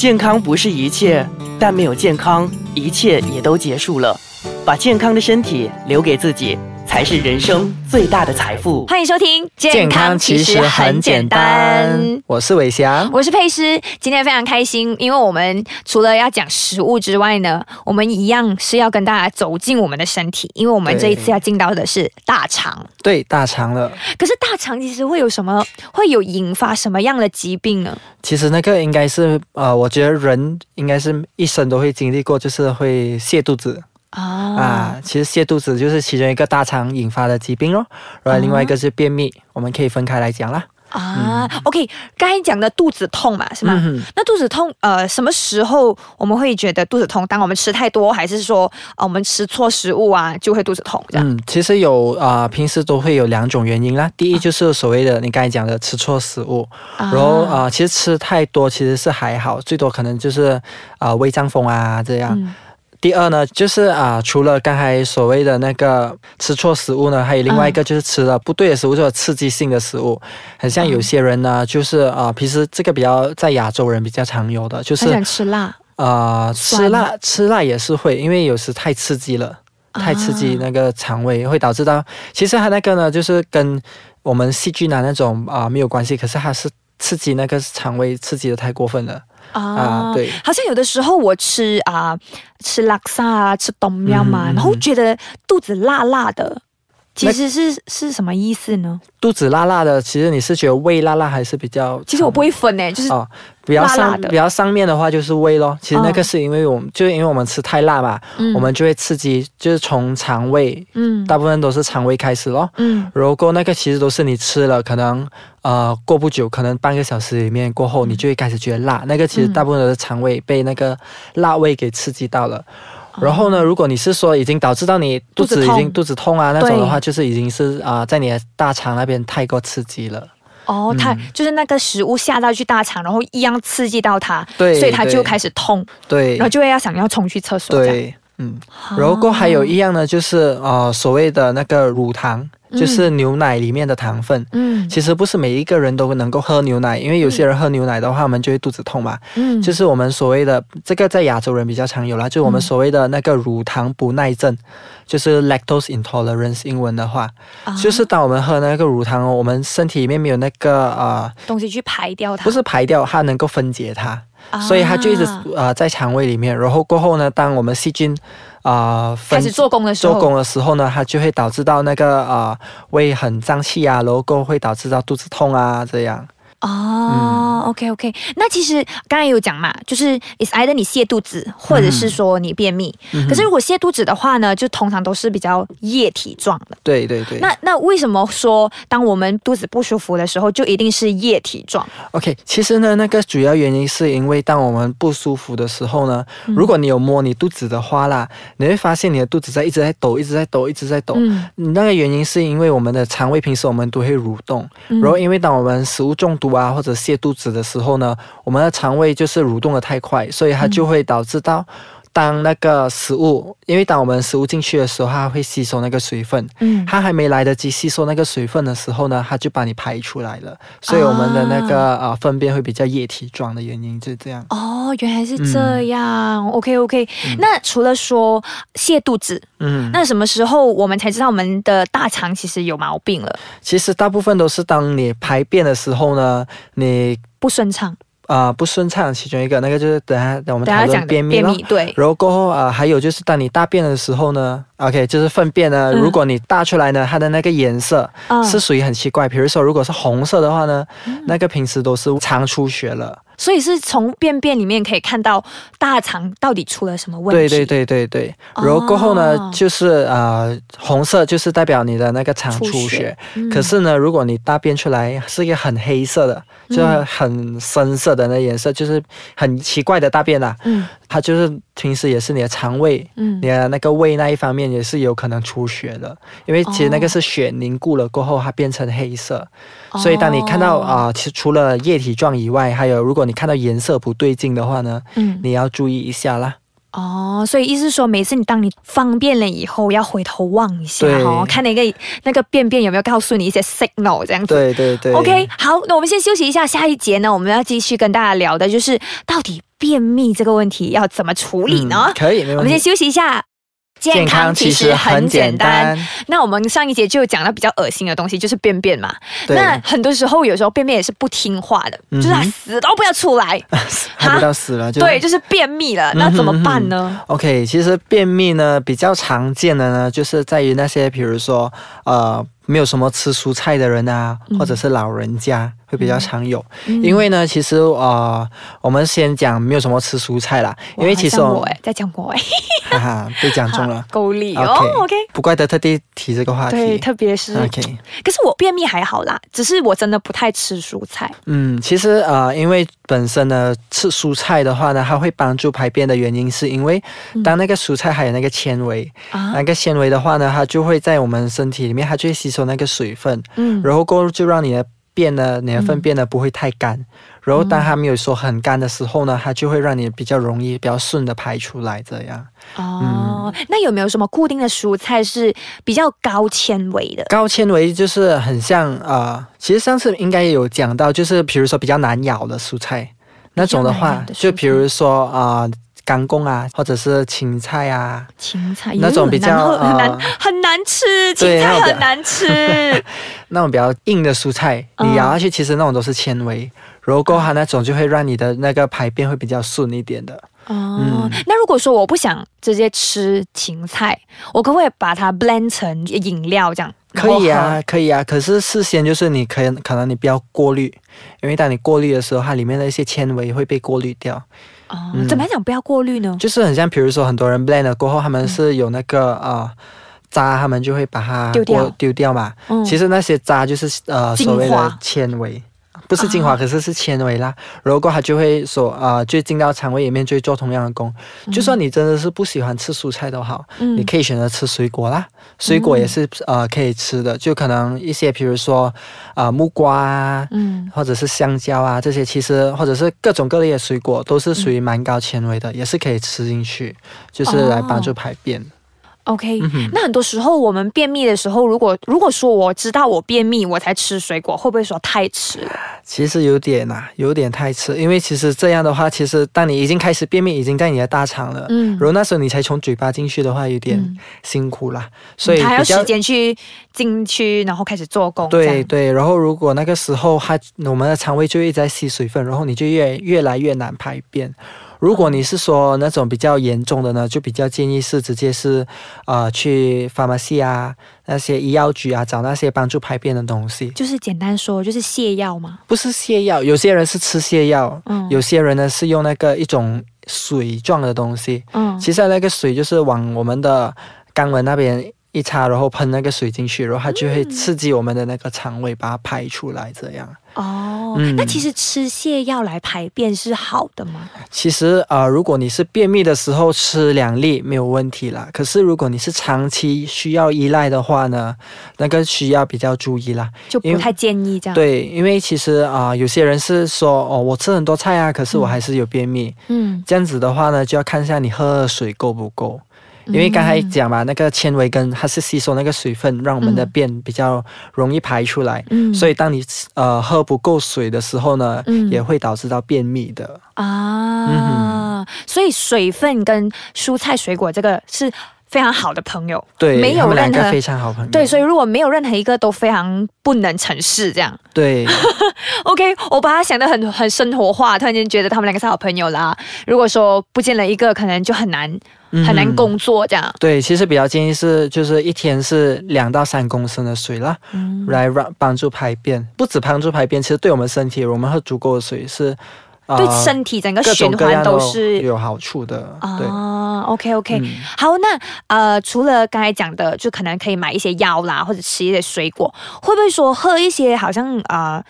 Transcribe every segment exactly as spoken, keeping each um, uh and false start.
健康不是一切，但没有健康，一切也都结束了。把健康的身体留给自己，才是人生最大的财富。欢迎收听健康其实很简单，我是伟翔，我是佩诗。今天非常开心，因为我们除了要讲食物之外呢，我们一样是要跟大家走进我们的身体，因为我们这一次要进到的是大肠。对，大肠了。可是大肠其实会有什么，会有引发什么样的疾病呢？其实那个应该是呃，我觉得人应该是一生都会经历过，就是会泻肚子啊, 啊，其实泻肚子就是其中一个大肠引发的疾病咯，然后另外一个是便秘，嗯、我们可以分开来讲啦。啊、嗯、，OK， 刚才讲的肚子痛嘛，是吗？嗯、那肚子痛，呃，什么时候我们会觉得肚子痛？当我们吃太多，还是说、呃、我们吃错食物啊，就会肚子痛？这样？嗯，其实有啊、呃，平时都会有两种原因啦。第一就是所谓的、啊、你刚才讲的吃错食物，啊、然后啊、呃，其实吃太多其实是还好，最多可能就是啊、呃、胃胀风啊这样。嗯，第二呢，就是啊、呃，除了刚才所谓的那个吃错食物呢，还有另外一个就是吃了不对的食物，就是刺激性的食物。很像有些人呢，就是啊、呃，平时这个比较在亚洲人比较常有的，就是想吃辣啊、呃，吃辣吃辣也是会，因为有时太刺激了，太刺激那个肠胃、啊、会导致到，其实它那个呢，就是跟我们细菌啊那种啊、呃、没有关系，可是它是刺激那个肠胃，刺激的太过分了。啊，对，好像有的时候我吃啊、呃，吃拉萨啊，吃冬面嘛，然后觉得肚子辣辣的，其实是是什么意思呢？肚子辣辣的，其实你是觉得胃辣辣还是比较？其实我不会分诶，就是辣辣的、哦、比较上比较上面的话就是胃咯。其实那个是因为我们、哦、就是因为我们吃太辣嘛，嗯、我们就会刺激，就是从肠胃，嗯，大部分都是肠胃开始咯，嗯，然后那个其实都是你吃了可能。呃，过不久，可能半个小时里面过后，你就会开始觉得辣。那个其实大部分的肠胃被那个辣味给刺激到了。嗯、然后呢，如果你是说已经导致到你肚子已经肚子痛啊那种的话，就是已经是啊、呃，在你的大肠那边太过刺激了。哦，它、嗯、就是那个食物下到去大肠，然后一样刺激到它，对，所以它就开始痛，对，然后就会要想要冲去厕所。对，嗯，然后还有一样呢，就是呃所谓的那个乳糖。就是牛奶里面的糖分，嗯，其实不是每一个人都能够喝牛奶，因为有些人喝牛奶的话，我们就会肚子痛嘛，嗯，就是我们所谓的这个在亚洲人比较常有啦，就是我们所谓的那个乳糖不耐症，就是 lactose intolerance， 英文的话，啊、就是当我们喝那个乳糖，我们身体里面没有那个啊、呃、东西去排掉它，不是排掉，它能够分解它，啊、所以它就一直呃在肠胃里面，然后过后呢，当我们细菌。啊、呃，开始做工的时候，做工的时候呢，它就会导致到那个啊、呃、胃很胀气啊，然后会导致到肚子痛啊这样。哦、嗯、，OK OK， 那其实刚才有讲嘛，就是 it's either 你泻肚子，或者是说你便秘。嗯、可是如果泻肚子的话呢，就通常都是比较液体状的。对对对。那那为什么说当我们肚子不舒服的时候，就一定是液体状 ？OK， 其实呢，那个主要原因是因为当我们不舒服的时候呢，如果你有摸你肚子的话啦，你会发现你的肚子在一直在抖，一直在抖，一直在抖。嗯、那个原因是因为我们的肠胃平时我们都会蠕动，然后因为当我们食物中毒。啊，或者泻肚子的时候呢，我们的肠胃就是蠕动的太快，所以它就会导致到当那个食物，因为当我们食物进去的时候，它会吸收那个水分，嗯，它还没来得及吸收那个水分的时候呢，它就把你排出来了，所以我们的那个啊、呃、粪便会比较液体状的原因就是这样。哦，原来是这样。嗯、OK OK，、嗯、那除了说泻肚子，嗯，那什么时候我们才知道我们的大肠其实有毛病了？其实大部分都是当你排便的时候呢，你不顺畅。啊、呃，不顺畅，其中一个那个就是等下等我们讨论便秘咯，对。然后过后啊、呃，还有就是当你大便的时候呢 ，OK， 就是粪便呢，嗯、如果你大出来呢，它的那个颜色是属于很奇怪，嗯、比如说如果是红色的话呢，嗯、那个平时都是肠出血了。所以是从便便里面可以看到大肠到底出了什么问题。对对对对对。然后过后呢，哦、就是呃红色就是代表你的那个肠出血。出血嗯、可是呢，如果你大便出来是一个很黑色的，就是很深色的那颜色，嗯、就是很奇怪的大便啦。嗯。它就是平时也是你的肠胃，嗯，你的那个胃那一方面也是有可能出血的，因为其实那个是血凝固了过后它变成黑色。哦、所以当你看到啊、呃，其实除了液体状以外，还有如果你你看到颜色不对劲的话呢，嗯，你要注意一下啦。哦，所以意思说，每次你当你方便了以后，要回头望一下哦，看那个那个便便有没有告诉你一些 signal 这样子。对对对。OK， 好，那我们先休息一下，下一节呢，我们要继续跟大家聊的就是到底便秘这个问题要怎么处理呢？嗯、可以，没问题。我们先休息一下。健康其实很简单。那我们上一节就讲到比较恶心的东西，就是便便嘛。那很多时候，有时候便便也是不听话的，嗯、就是它死都不要出来，它不要死了就对，就是便秘了。嗯、那怎么办呢、嗯、？OK， 其实便秘呢比较常见的呢，就是在于那些，比如说呃没有什么吃蔬菜的人啊，或者是老人家。嗯会比较常有、嗯、因为呢其实呃，我们先讲没有什么吃蔬菜啦，因为其实我在讲过哎，哈哈被讲中了够力 okay,、哦 okay、不怪得特地提这个话题，对，特别是 okay, 可是我便秘还好啦，只是我真的不太吃蔬菜。嗯，其实呃，因为本身呢吃蔬菜的话呢，它会帮助排便的原因是因为当那个蔬菜还有那个纤维、嗯、那个纤维的话呢，它就会在我们身体里面，它就会吸收那个水分、嗯、然后过后就让你的便呢，你的粪便呢不会太干、嗯、然后当它没有说很干的时候呢，它就会让你比较容易比较顺的排出来这样。哦、嗯，那有没有什么固定的蔬菜是比较高纤维的？高纤维就是很像呃，其实上次应该也有讲到，就是比如说比较难咬的蔬菜那种的话，的就比如说啊。呃干贡啊，或者是芹菜啊，芹菜那种比较很难、呃、很难吃，芹菜很难吃。那种比较硬的蔬菜，你咬下去，其实那种都是纤维。如果它那种就会让你的那个排便会比较顺一点的。哦、嗯，那如果说我不想直接吃芹菜，我可不可以把它 blend 成饮料这样？可以啊，可以啊，可是事先就是你可以可能你不要过滤，因为当你过滤的时候，它里面的一些纤维会被过滤掉。哦、嗯，怎么讲不要过滤呢？就是很像，比如说很多人 blend 了过后，他们是有那个、嗯、呃渣，他们就会把它丢掉丢掉嘛、嗯。其实那些渣就是呃所谓的纤维。不是精华、啊、可是是纤维啦，然后它就会说呃，就进到肠胃里面就会做同样的功、嗯、就算你真的是不喜欢吃蔬菜都好、嗯、你可以选择吃水果啦，水果也是、嗯、呃可以吃的，就可能一些比如说呃木瓜啊、嗯、或者是香蕉啊这些，其实或者是各种各类的水果都是属于蛮高纤维的、嗯、也是可以吃进去，就是来帮助排便、哦OK，、嗯、那很多时候我们便秘的时候，如果如果说我知道我便秘我才吃水果，会不会说太迟了？其实有点啊，有点太迟，因为其实这样的话，其实当你已经开始便秘，已经在你的大肠了，嗯，然后那时候你才从嘴巴进去的话，有点辛苦啦，嗯、所以还要时间去进去，然后开始做工。对对，然后如果那个时候它我们的肠胃就一直在吸水分，然后你就越越来越难排便。如果你是说那种比较严重的呢，就比较建议是直接是呃去 pharmacy 啊，那些医药局啊，找那些帮助排便的东西。就是简单说就是泻药吗？不是泻药，有些人是吃泻药、嗯、有些人呢是用那个一种水状的东西、嗯、其实那个水就是往我们的肛门那边一插，然后喷那个水进去，然后它就会刺激我们的那个肠胃，把它排出来这样。哦、嗯，那其实吃泻药来排便是好的吗？其实呃，如果你是便秘的时候吃两粒没有问题啦，可是如果你是长期需要依赖的话呢，那个需要比较注意啦，就不太建议这样。对，因为其实啊、呃，有些人是说哦，我吃很多菜啊，可是我还是有便秘。嗯，这样子的话呢，就要看一下你喝水够不够。因为刚才讲嘛，那个纤维根它是吸收那个水分，让我们的便比较容易排出来、嗯、所以当你呃喝不够水的时候呢、嗯、也会导致到便秘的啊、嗯、所以水分跟蔬菜水果这个是非常好的朋友，对，没有任何非常好朋友，对，所以如果没有任何一个都非常不能成事这样，对。OK， 我把它想得很很生活化，突然间觉得他们两个是好朋友啦。如果说不见了一个，可能就很难很难工作这样、嗯。对，其实比较建议是就是一天是两到三公升的水啦，嗯、来让帮助排便，不止帮助排便，其实对我们身体，我们喝足够的水是。对身体整个循环都是各各有好处的啊。OK OK，、嗯、好，那呃，除了刚才讲的，就可能可以买一些药啦，或者吃一些水果，会不会说喝一些好像啊、呃、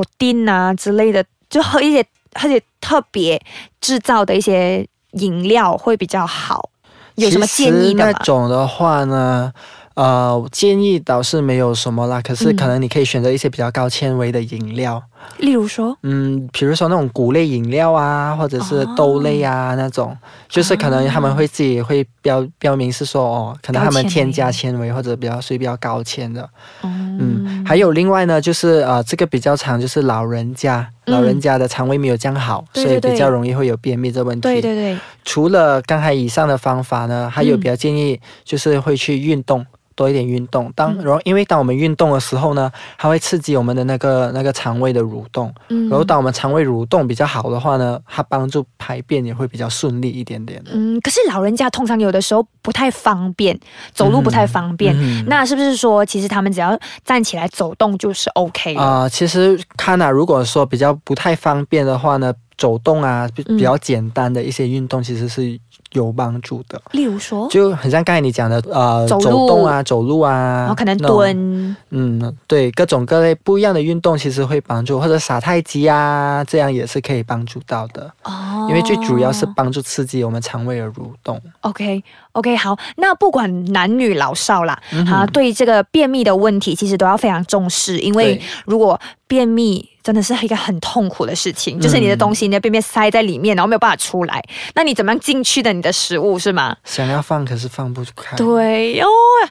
protein 啊之类的，就喝一些喝一些特别制造的一些饮料会比较好？有什么建议的吗？其实那种的话呢？呃，建议倒是没有什么啦，可是可能你可以选择一些比较高纤维的饮料，例如说，嗯，比如说那种谷类饮料啊，或者是豆类啊、哦、那种，就是可能他们会自己会标标明是说哦，可能他们添加纤维或者比较所以比较高纤的，嗯。嗯还有另外呢就是呃，这个比较常就是老人家、嗯、老人家的肠胃没有这样好，对对对，所以比较容易会有便秘这问题。对对对，除了刚才以上的方法呢，还有比较建议就是会去运动、嗯多一点运动，当然后因为当我们运动的时候呢，它会刺激我们的那个那个肠胃的蠕动，嗯，然后当我们肠胃蠕动比较好的话呢，它帮助排便也会比较顺利一点点。嗯，可是老人家通常有的时候不太方便，走路不太方便，嗯、那是不是说其实他们只要站起来走动就是 OK 了？啊、呃，其实看啊，如果说比较不太方便的话呢，走动啊，比较简单的一些运动其实是有帮助的。例如说，就很像刚才你讲的，呃，走动啊，走路啊，然后可能蹲，嗯，对，各种各类不一样的运动其实会帮助，或者撒太极啊，这样也是可以帮助到的。哦，因为最主要是帮助刺激我们肠胃的蠕动。OK，OK，、okay, okay, 好，那不管男女老少啦，嗯、啊，对这个便秘的问题，其实都要非常重视，因为如果便秘真的是一个很痛苦的事情，就是你的东西你的便便塞在里面，然后没有办法出来，那你怎么样进去的你的食物是吗？想要放可是放不开。对哦，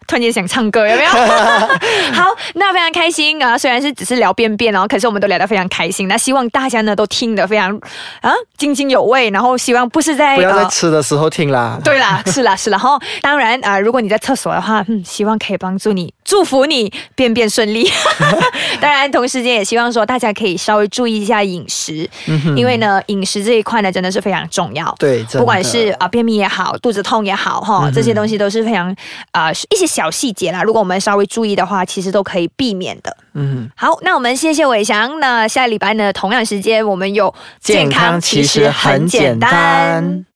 突然间想唱歌有没有？好，那非常开心啊！虽然是只是聊便便哦，可是我们都聊得非常开心。那希望大家呢都听得非常啊津津有味，然后希望不是在不要在吃的时候听啦。呃、对啦，是啦是啦。然后当然啊、呃，如果你在厕所的话，嗯，希望可以帮助你，祝福你便便顺利。当然，同时间也希望说大家可以。可以稍微注意一下饮食、嗯、因为呢饮食这一块呢真的是非常重要，对，不管是、呃、便秘也好，肚子痛也好、哦嗯、这些东西都是非常、呃、一些小细节啦，如果我们稍微注意的话其实都可以避免的。嗯，好，那我们谢谢伟翔，那下礼拜呢同样时间我们有健康其实很简单。